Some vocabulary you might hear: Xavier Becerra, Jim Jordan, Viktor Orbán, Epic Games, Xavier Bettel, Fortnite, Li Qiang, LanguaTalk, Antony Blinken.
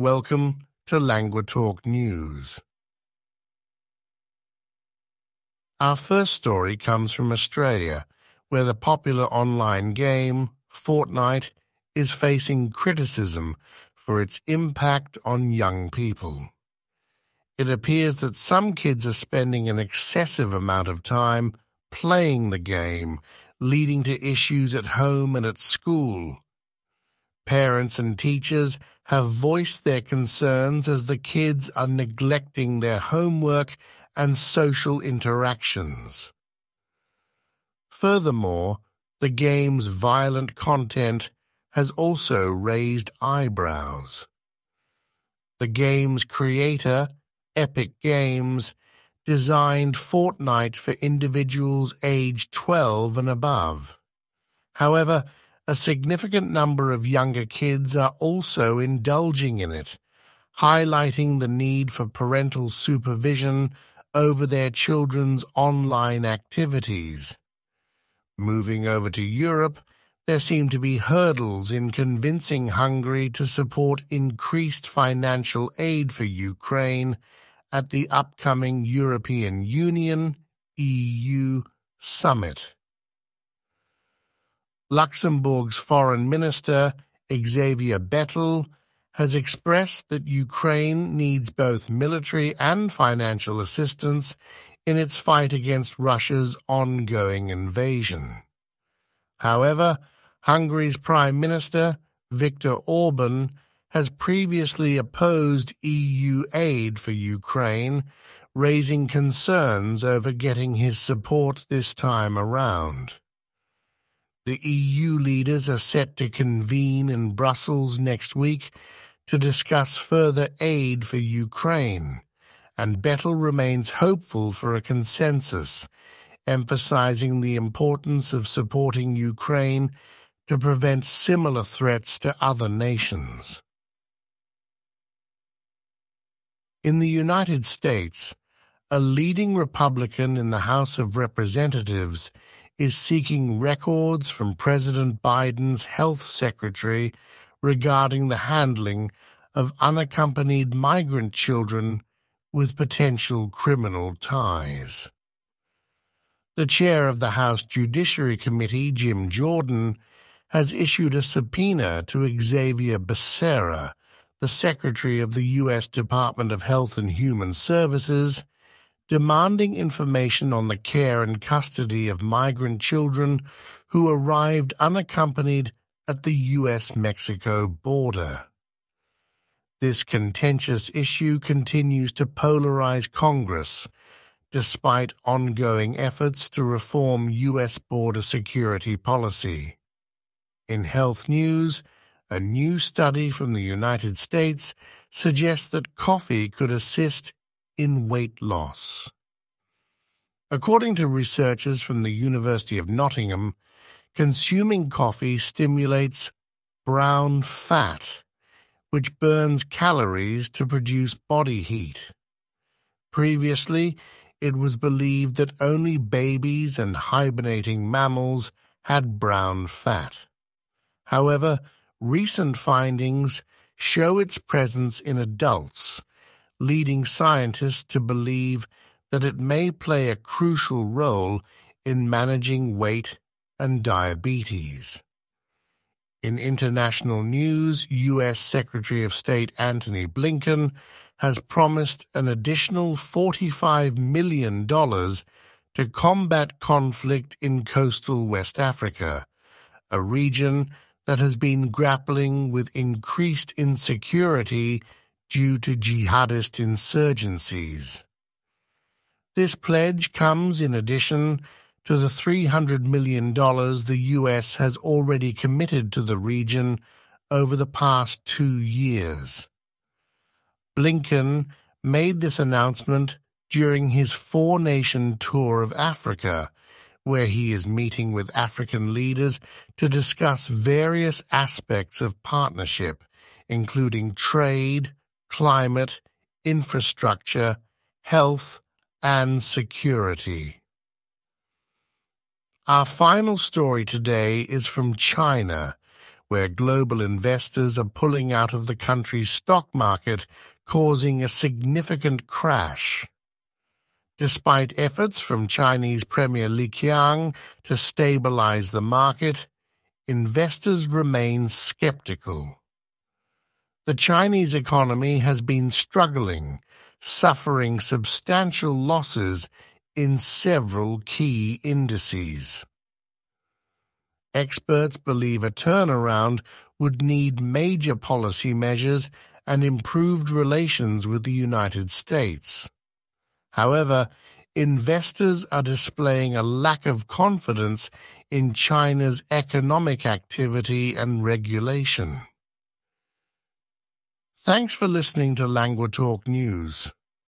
Welcome to LanguaTalk News. Our first story comes from Australia, where the popular online game, Fortnite, is facing criticism for its impact on young people. It appears that some kids are spending an excessive amount of time playing the game, leading to issues at home and at school. Parents and teachers have voiced their concerns as the kids are neglecting their homework and social interactions. Furthermore, the game's violent content has also raised eyebrows. The game's creator, Epic Games, designed Fortnite for individuals aged 12 and above. However, a significant number of younger kids are also indulging in it, highlighting the need for parental supervision over their children's online activities. Moving over to Europe, there seem to be hurdles in convincing Hungary to support increased financial aid for Ukraine at the upcoming European Union (EU) summit. Luxembourg's Foreign Minister, Xavier Bettel, has expressed that Ukraine needs both military and financial assistance in its fight against Russia's ongoing invasion. However, Hungary's Prime Minister, Viktor Orbán, has previously opposed EU aid for Ukraine, raising concerns over getting his support this time around. The EU leaders are set to convene in Brussels next week to discuss further aid for Ukraine, and Bettel remains hopeful for a consensus, emphasizing the importance of supporting Ukraine to prevent similar threats to other nations. In the United States, a leading Republican in the House of Representatives is seeking records from President Biden's health secretary regarding the handling of unaccompanied migrant children with potential criminal ties. The chair of the House Judiciary Committee, Jim Jordan, has issued a subpoena to Xavier Becerra, the Secretary of the U.S. Department of Health and Human Services, demanding information on the care and custody of migrant children who arrived unaccompanied at the U.S.-Mexico border. This contentious issue continues to polarize Congress, despite ongoing efforts to reform U.S. border security policy. In health news, a new study from the United States suggests that coffee could assist in weight loss. According to researchers from the University of Nottingham, consuming coffee stimulates brown fat, which burns calories to produce body heat. Previously, it was believed that only babies and hibernating mammals had brown fat. However, recent findings show its presence in adults, leading scientists to believe that it may play a crucial role in managing weight and diabetes. In international news, U.S. Secretary of State Antony Blinken has promised an additional $45 million to combat conflict in coastal West Africa, a region that has been grappling with increased insecurity due to jihadist insurgencies. This pledge comes in addition to the $300 million the U.S. has already committed to the region over the past 2 years. Blinken made this announcement during his four-nation tour of Africa, where he is meeting with African leaders to discuss various aspects of partnership, including trade, climate, infrastructure, health, and security. Our final story today is from China, where global investors are pulling out of the country's stock market, causing a significant crash. Despite efforts from Chinese Premier Li Qiang to stabilize the market, investors remain skeptical. The Chinese economy has been struggling, suffering substantial losses in several key indices. Experts believe a turnaround would need major policy measures and improved relations with the United States. However, investors are displaying a lack of confidence in China's economic activity and regulation. Thanks for listening to LanguaTalk News.